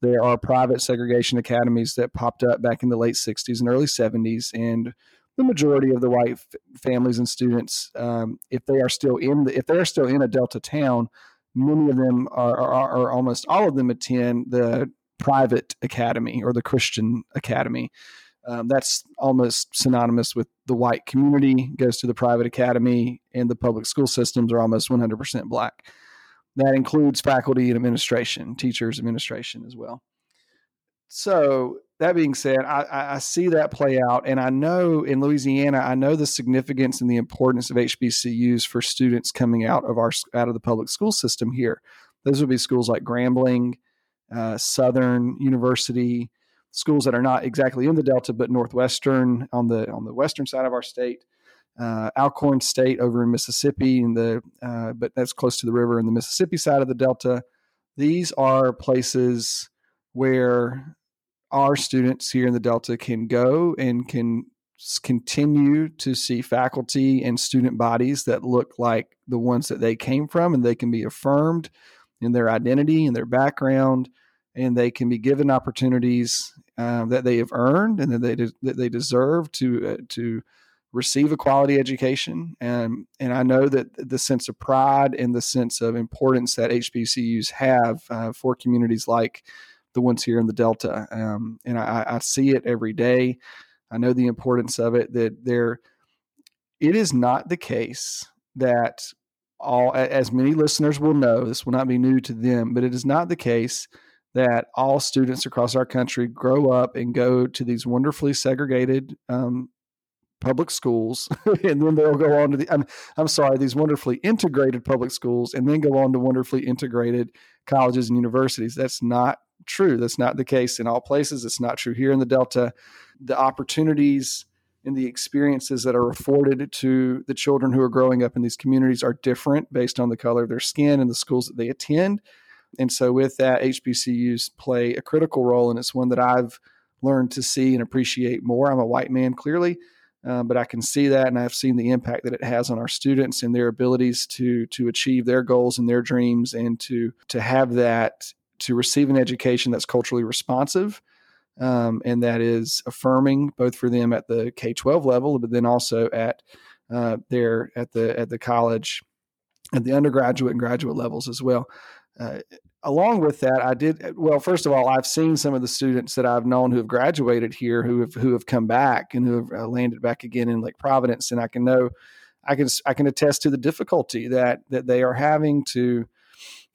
there are private segregation academies that popped up back in the late sixties and early seventies. And the majority of the white f- families and students, um, if they are still in the, if they are still in a Delta town, many of them are, are, are almost all of them attend the private academy or the Christian academy. Um, that's almost synonymous with the white community, goes to the private academy, and the public school systems are almost one hundred percent Black. That includes faculty and administration, teachers, administration as well. So that being said, I, I see that play out. And I know in Louisiana, I know the significance and the importance of H B C Us for students coming out of our out of the public school system here. Those would be schools like Grambling, uh, Southern University, schools that are not exactly in the Delta, but Northwestern on the on the western side of our state, uh, Alcorn State over in Mississippi, in the uh, but that's close to the river in the Mississippi side of the Delta. These are places where our students here in the Delta can go and can continue to see faculty and student bodies that look like the ones that they came from, and they can be affirmed in their identity and their background. And they can be given opportunities uh, that they have earned and that they de- that they deserve to uh, to receive a quality education. And and I know that the sense of pride and the sense of importance that H B C Us have uh, for communities like the ones here in the Delta, um, and I, I see it every day. I know the importance of it. That there, it is not the case that all, as many listeners will know, this will not be new to them, but it is not the case that all students across our country grow up and go to these wonderfully segregated um, public schools, and then they'll go on to the, I'm, I'm sorry, these wonderfully integrated public schools, and then go on to wonderfully integrated colleges and universities. That's not true. That's not the case in all places. It's not true here in the Delta. The opportunities and the experiences that are afforded to the children who are growing up in these communities are different based on the color of their skin and the schools that they attend. And so with that, H B C Us play a critical role, and it's one that I've learned to see and appreciate more. I'm a white man, clearly, uh, but I can see that, and I've seen the impact that it has on our students and their abilities to to achieve their goals and their dreams, and to to have that, to receive an education that's culturally responsive um, and that is affirming both for them at the K twelve level, but then also at uh, their at the at the college, at the undergraduate and graduate levels as well. Uh, along with that, I did, well, first of all, I've seen some of the students that I've known who have graduated here, who have, who have come back and who have uh, landed back again in Lake Providence. And I can know, I can, I can attest to the difficulty that, that they are having to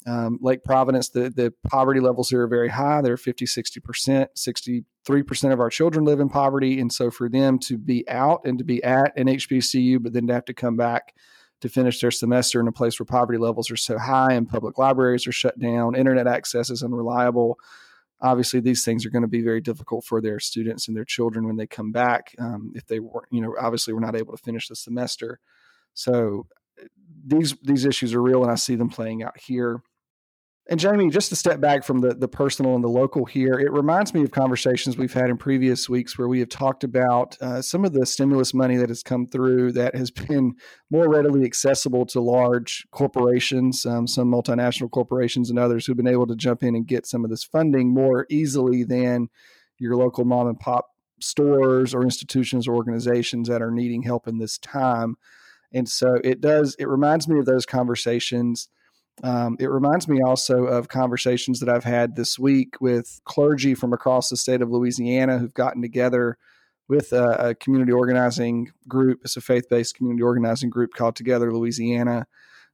um, Lake Providence. The, the poverty levels here are very high. They're fifty, sixty percent, sixty-three percent of our children live in poverty. And so for them to be out and to be at an H B C U, but then to have to come back to finish their semester in a place where poverty levels are so high and public libraries are shut down, internet access is unreliable. Obviously, these things are going to be very difficult for their students and their children when they come back. Um, if they weren't, you know, obviously we're not able to finish the semester. So these, these issues are real, and I see them playing out here. And Jamie, just to step back from the, the personal and the local here, it reminds me of conversations we've had in previous weeks where we have talked about uh, some of the stimulus money that has come through that has been more readily accessible to large corporations, um, some multinational corporations and others who've been able to jump in and get some of this funding more easily than your local mom and pop stores or institutions or organizations that are needing help in this time. And so it does, it reminds me of those conversations. Um, it reminds me also of conversations that I've had this week with clergy from across the state of Louisiana who've gotten together with a, a community organizing group. It's a faith-based community organizing group called Together Louisiana.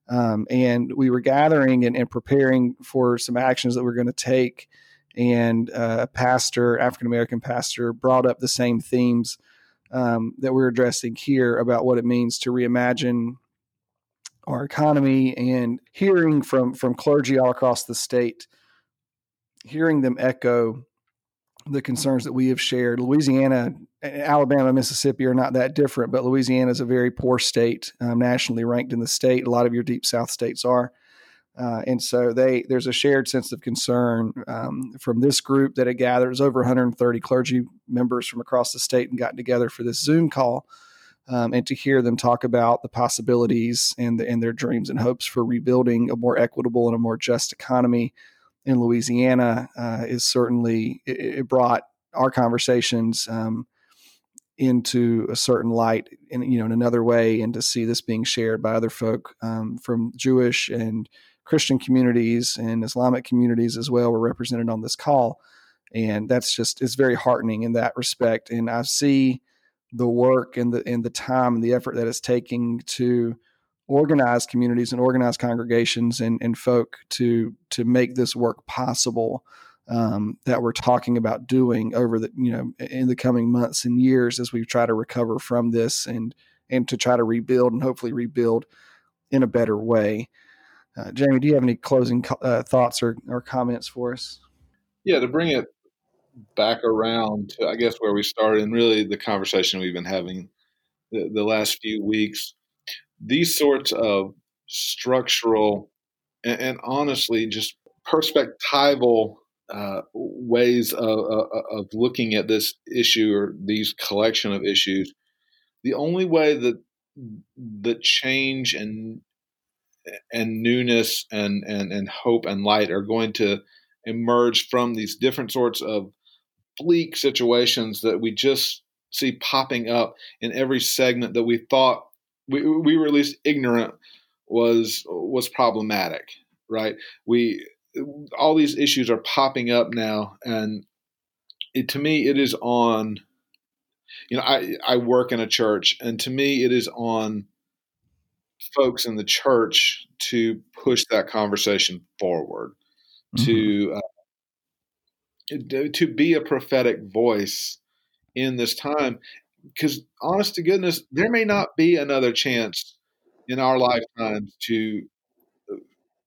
Um, and we were gathering and, and preparing for some actions that we're going to take. And uh, a pastor, African-American pastor, brought up the same themes um, that we're addressing here about what it means to reimagine our economy, and hearing from, from clergy all across the state, hearing them echo the concerns that we have shared. Louisiana, Alabama, Mississippi are not that different, but Louisiana is a very poor state, um, nationally ranked in the state. A lot of your Deep South states are. Uh, and so they there's a shared sense of concern um, from this group that it gathers over one hundred thirty clergy members from across the state and got together for this Zoom call, um, and to hear them talk about the possibilities and, the, and their dreams and hopes for rebuilding a more equitable and a more just economy in Louisiana uh, is certainly, it, it brought our conversations um, into a certain light and, you know, in another way, and to see this being shared by other folk um, from Jewish and Christian communities and Islamic communities as well were represented on this call. And that's just, it's very heartening in that respect. And I see the work and the, and the time and the effort that it's taking to organize communities and organize congregations and, and folk to, to make this work possible, um, that we're talking about doing over the, you know, in the coming months and years as we try to recover from this and, and to try to rebuild and hopefully rebuild in a better way. Uh, Jamie, do you have any closing uh, thoughts or, or comments for us? Yeah, to bring it back around to, I guess, where we started and really the conversation we've been having the, the last few weeks, these sorts of structural and, and honestly just perspectival uh, ways of, of, of looking at this issue or these collection of issues, the only way that the change and and newness and, and, and hope and light are going to emerge from these different sorts of bleak situations that we just see popping up in every segment that we thought we, we were at least ignorant was, was problematic, right? We, all these issues are popping up now. And it, to me, it is on, you know, I, I work in a church, and to me, it is on folks in the church to push that conversation forward, mm-hmm. to uh, to be a prophetic voice in this time, because honest to goodness, there may not be another chance in our lifetimes to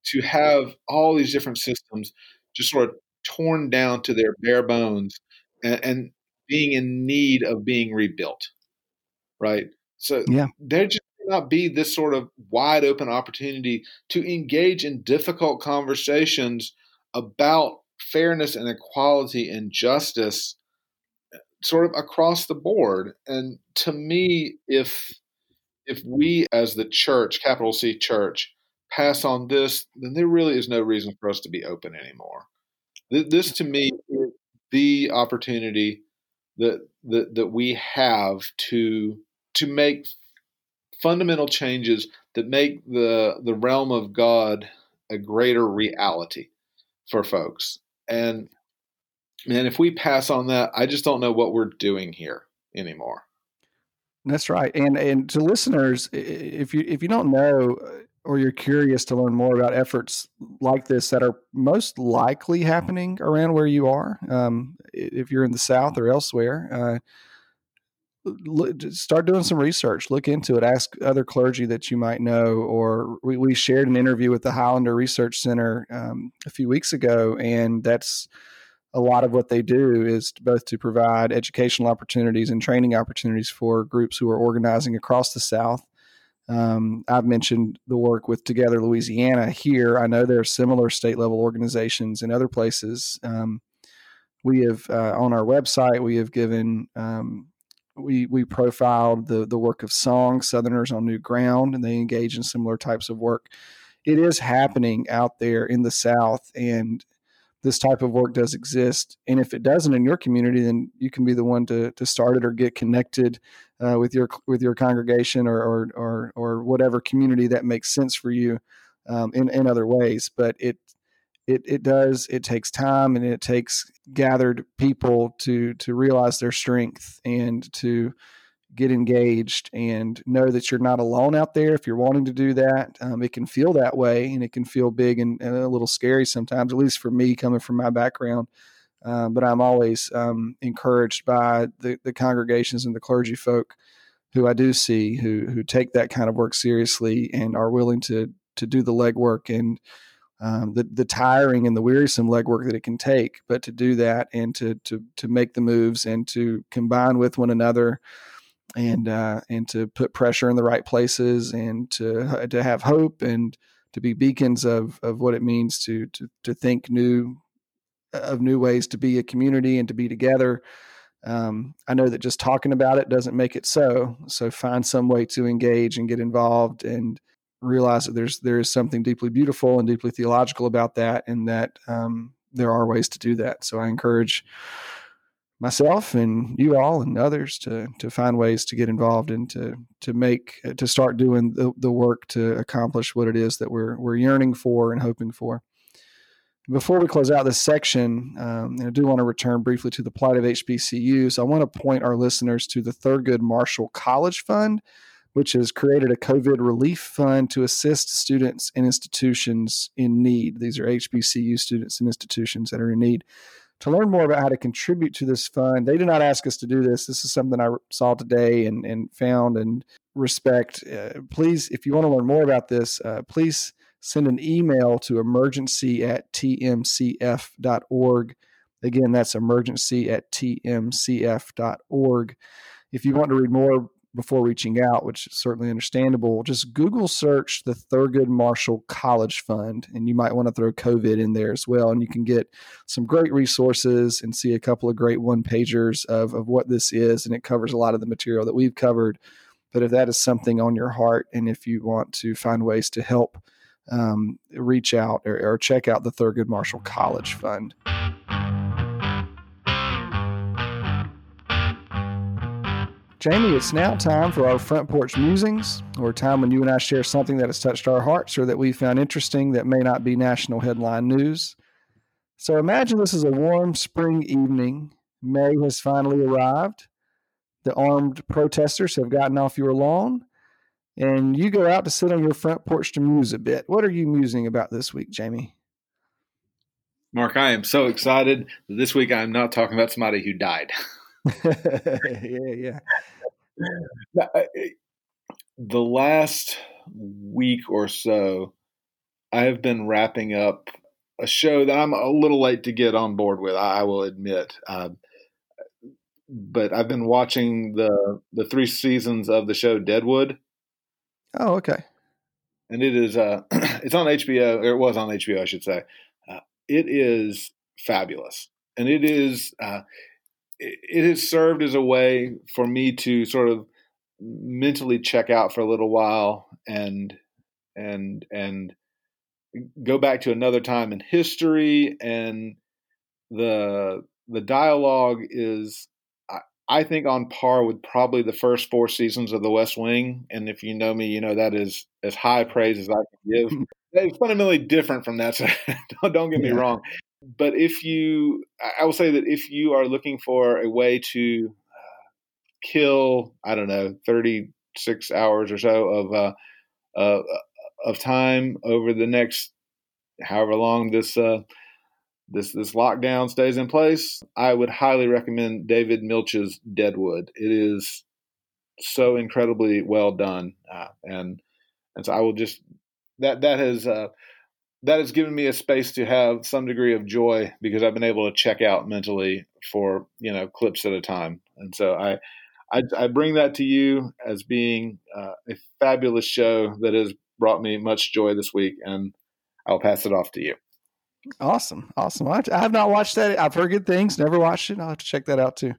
to have all these different systems just sort of torn down to their bare bones and, and being in need of being rebuilt, right? So yeah. they're just not be this sort of wide open opportunity to engage in difficult conversations about fairness and equality and justice sort of across the board. And to me, if if we as the church, capital C church, pass on this, then there really is no reason for us to be open anymore. This to me is the opportunity that that, that we have to to make fundamental changes that make the the realm of God a greater reality for folks. And man, if we pass on that, I just don't know what we're doing here anymore. That's right. And and to listeners, if you if you don't know or you're curious to learn more about efforts like this that are most likely happening around where you are, um, if you're in the South or elsewhere, uh, start doing some research, look into it, ask other clergy that you might know, or we, we shared an interview with the Highlander Research Center um, a few weeks ago. And that's a lot of what they do is both to provide educational opportunities and training opportunities for groups who are organizing across the South. Um, I've mentioned the work with Together Louisiana here. I know there are similar state level organizations in other places. Um, we have uh, on our website, we have given, um, We we profiled the the work of Song, Southerners on New Ground, and they engage in similar types of work. It is happening out there in the South, and this type of work does exist. And if it doesn't in your community, then you can be the one to to start it or get connected uh, with your with your congregation or or or, or whatever community that makes sense for you um, in in other ways. But it. It it does. It takes time, and it takes gathered people to to realize their strength and to get engaged and know that you're not alone out there. If you're wanting to do that, um, it can feel that way, and it can feel big and, and a little scary sometimes. At least for me, coming from my background, uh, but I'm always um, encouraged by the the congregations and the clergy folk who I do see who who take that kind of work seriously and are willing to to do the legwork and um, the the tiring and the wearisome legwork that it can take, but to do that and to to to make the moves and to combine with one another, and uh, and to put pressure in the right places, and to to have hope, and to be beacons of of what it means to to to think new of new ways to be a community and to be together. Um, I know that just talking about it doesn't make it so. So find some way to engage and get involved, and realize that there's there is something deeply beautiful and deeply theological about that, and that um, there are ways to do that. So I encourage myself and you all and others to to find ways to get involved and to to make to start doing the, the work to accomplish what it is that we're we're yearning for and hoping for. Before we close out this section, um, I do want to return briefly to the plight of H B C Us. So I want to point our listeners to the Thurgood Marshall College Fund, which has created a COVID relief fund to assist students and institutions in need. These are H B C U students and institutions that are in need. To learn more about how to contribute to this fund, they did not ask us to do this. This is something I saw today and, and found and respect. Uh, please, if you want to learn more about this, uh, please send an email to emergency at t m c f dot org. Again, that's emergency at t m c f dot org. If you want to read more before reaching out, which is certainly understandable, just Google search the Thurgood Marshall College Fund, and you might want to throw COVID in there as well. And you can get some great resources and see a couple of great one-pagers of, of what this is, and it covers a lot of the material that we've covered. But if that is something on your heart, and if you want to find ways to help, Um, reach out or, or check out the Thurgood Marshall College Fund. Jamie, it's now time for our Front Porch Musings, or a time when you and I share something that has touched our hearts or that we found interesting that may not be national headline news. So imagine this is a warm spring evening. May has finally arrived. The armed protesters have gotten off your lawn, and you go out to sit on your front porch to muse a bit. What are you musing about this week, Jamie? Mark, I am so excited. This week I'm not talking about somebody who died. yeah, yeah. The last week or so, I have been wrapping up a show that I'm a little late to get on board with, I will admit. Uh, but I've been watching the the three seasons of the show Deadwood. Oh, okay. And it is, uh, it's on H B O, or it was on H B O, I should say. Uh, it is fabulous. And it is, uh, it, it has served as a way for me to sort of mentally check out for a little while and, and, and go back to another time in history. And the, the dialogue is, I think, on par with probably the first four seasons of The West Wing. And if you know me, you know that is as high praise as I can give. It's fundamentally different from that, so don't, don't get me yeah. wrong. But if you, I will say that if you are looking for a way to uh, kill, I don't know, thirty-six hours or so of uh, uh, of time over the next however long this uh This this lockdown stays in place, I would highly recommend David Milch's Deadwood. It is so incredibly well done, uh, and and so I will just that that has uh, that has given me a space to have some degree of joy because I've been able to check out mentally for you know clips at a time, and so I I, I bring that to you as being uh, a fabulous show that has brought me much joy this week, and I'll pass it off to you. Awesome. Awesome. I have not watched that. I've heard good things, never watched it. I'll have to check that out too.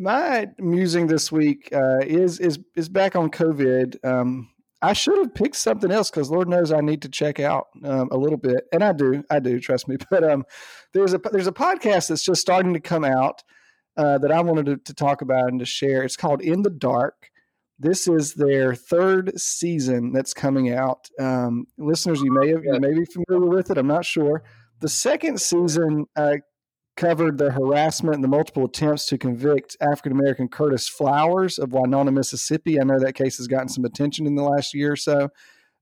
My musing this week uh, is, is, is back on COVID. Um, I should have picked something else because Lord knows I need to check out um, a little bit. And I do, I do trust me, but um, there's a, there's a podcast that's just starting to come out uh, that I wanted to, to talk about and to share. It's called In the Dark. This is their third season that's coming out. Um, listeners, you may have, you may be familiar with it. I'm not sure. The second season uh, covered the harassment and the multiple attempts to convict African-American Curtis Flowers of Winona, Mississippi. I know that case has gotten some attention in the last year or so.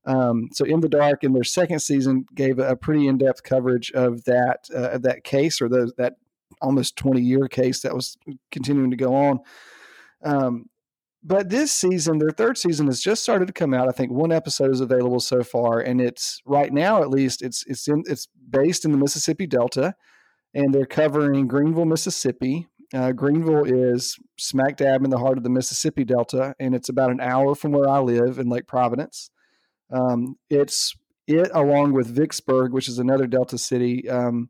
Um, so In the Dark, in their second season, gave a pretty in-depth coverage of that uh, of that case or those, that almost twenty-year case that was continuing to go on. Um, But this season, their third season has just started to come out. I think one episode is available so far, and it's right now, at least, it's it's in, it's based in the Mississippi Delta, and they're covering Greenville, Mississippi. Uh, Greenville is smack dab in the heart of the Mississippi Delta, and it's about an hour from where I live in Lake Providence. Um, it's it along with Vicksburg, which is another Delta city. Um,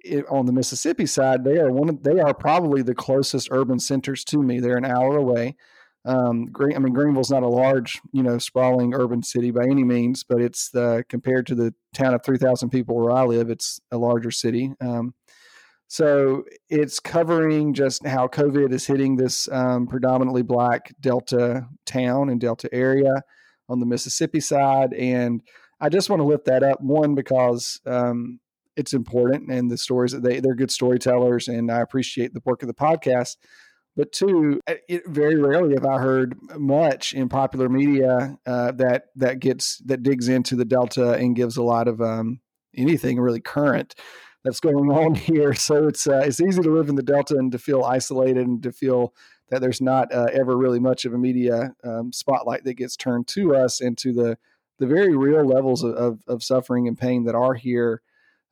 It, on the Mississippi side, they are one of, they are probably the closest urban centers to me. They're an hour away. Um, Green, I mean, Greenville's not a large, you know, sprawling urban city by any means, but it's the, compared to the town of three thousand people where I live, it's a larger city. Um, so it's covering just how COVID is hitting this um, predominantly Black Delta town and Delta area on the Mississippi side. And I just want to lift that up, one, because um, it's important, and the stories that they, they're good storytellers, and I appreciate the work of the podcast. But two, it, very rarely have I heard much in popular media uh, that that gets that digs into the Delta and gives a lot of um, anything really current that's going on here. So it's uh, it's easy to live in the Delta and to feel isolated and to feel that there's not uh, ever really much of a media um, spotlight that gets turned to us and to the the very real levels of, of, of suffering and pain that are here.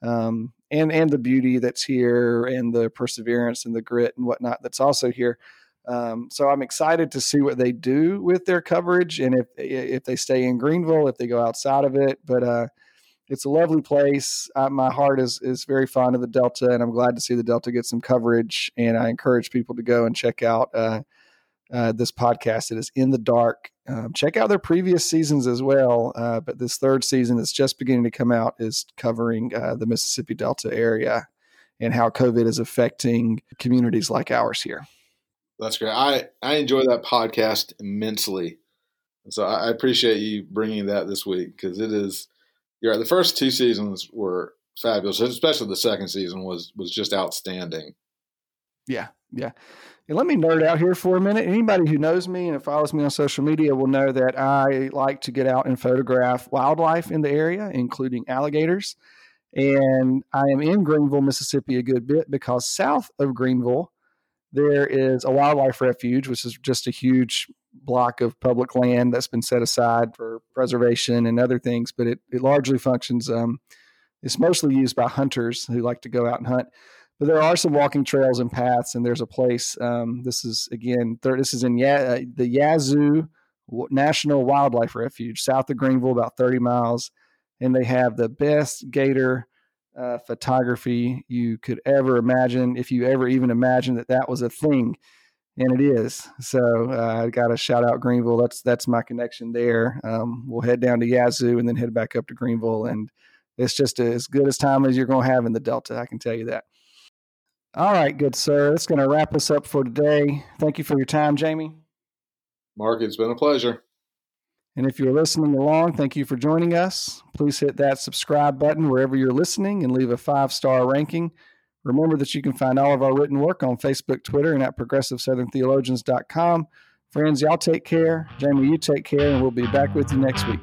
Um, and, and the beauty that's here and the perseverance and the grit and whatnot that's also here. Um, so I'm excited to see what they do with their coverage and if, if they stay in Greenville, if they go outside of it, but, uh, it's a lovely place. Uh, my heart is, is very fond of the Delta, and I'm glad to see the Delta get some coverage, and I encourage people to go and check out, uh, uh, this podcast. It is In the Dark. Um, check out their previous seasons as well. Uh, but this third season that's just beginning to come out is covering uh, the Mississippi Delta area and how COVID is affecting communities like ours here. That's great. I, I enjoy that podcast immensely. So I appreciate you bringing that this week, because it is, you're right, the first two seasons were fabulous, especially the second season was, was just outstanding. Yeah. Yeah. And let me nerd out here for a minute. Anybody who knows me and follows me on social media will know that I like to get out and photograph wildlife in the area, including alligators. And I am in Greenville, Mississippi a good bit, because south of Greenville, there is a wildlife refuge, which is just a huge block of public land that's been set aside for preservation and other things, but it, it largely functions. Um, it's mostly used by hunters who like to go out and hunt. But there are some walking trails and paths, and there's a place. Um, this is again, third, this is in ya- uh, the Yazoo National Wildlife Refuge, south of Greenville, about thirty miles, and they have the best gator uh, photography you could ever imagine, if you ever even imagined that that was a thing, and it is. So uh, I got to shout out Greenville. That's that's my connection there. Um, we'll head down to Yazoo and then head back up to Greenville, and it's just as good as time as you're going to have in the Delta. I can tell you that. All right, good sir. That's going to wrap us up for today. Thank you for your time, Jamie. Mark, it's been a pleasure. And if you're listening along, thank you for joining us. Please hit that subscribe button wherever you're listening and leave a five-star ranking. Remember that you can find all of our written work on Facebook, Twitter, and at progressive southern theologians dot com. Friends, y'all take care. Jamie, you take care, and we'll be back with you next week.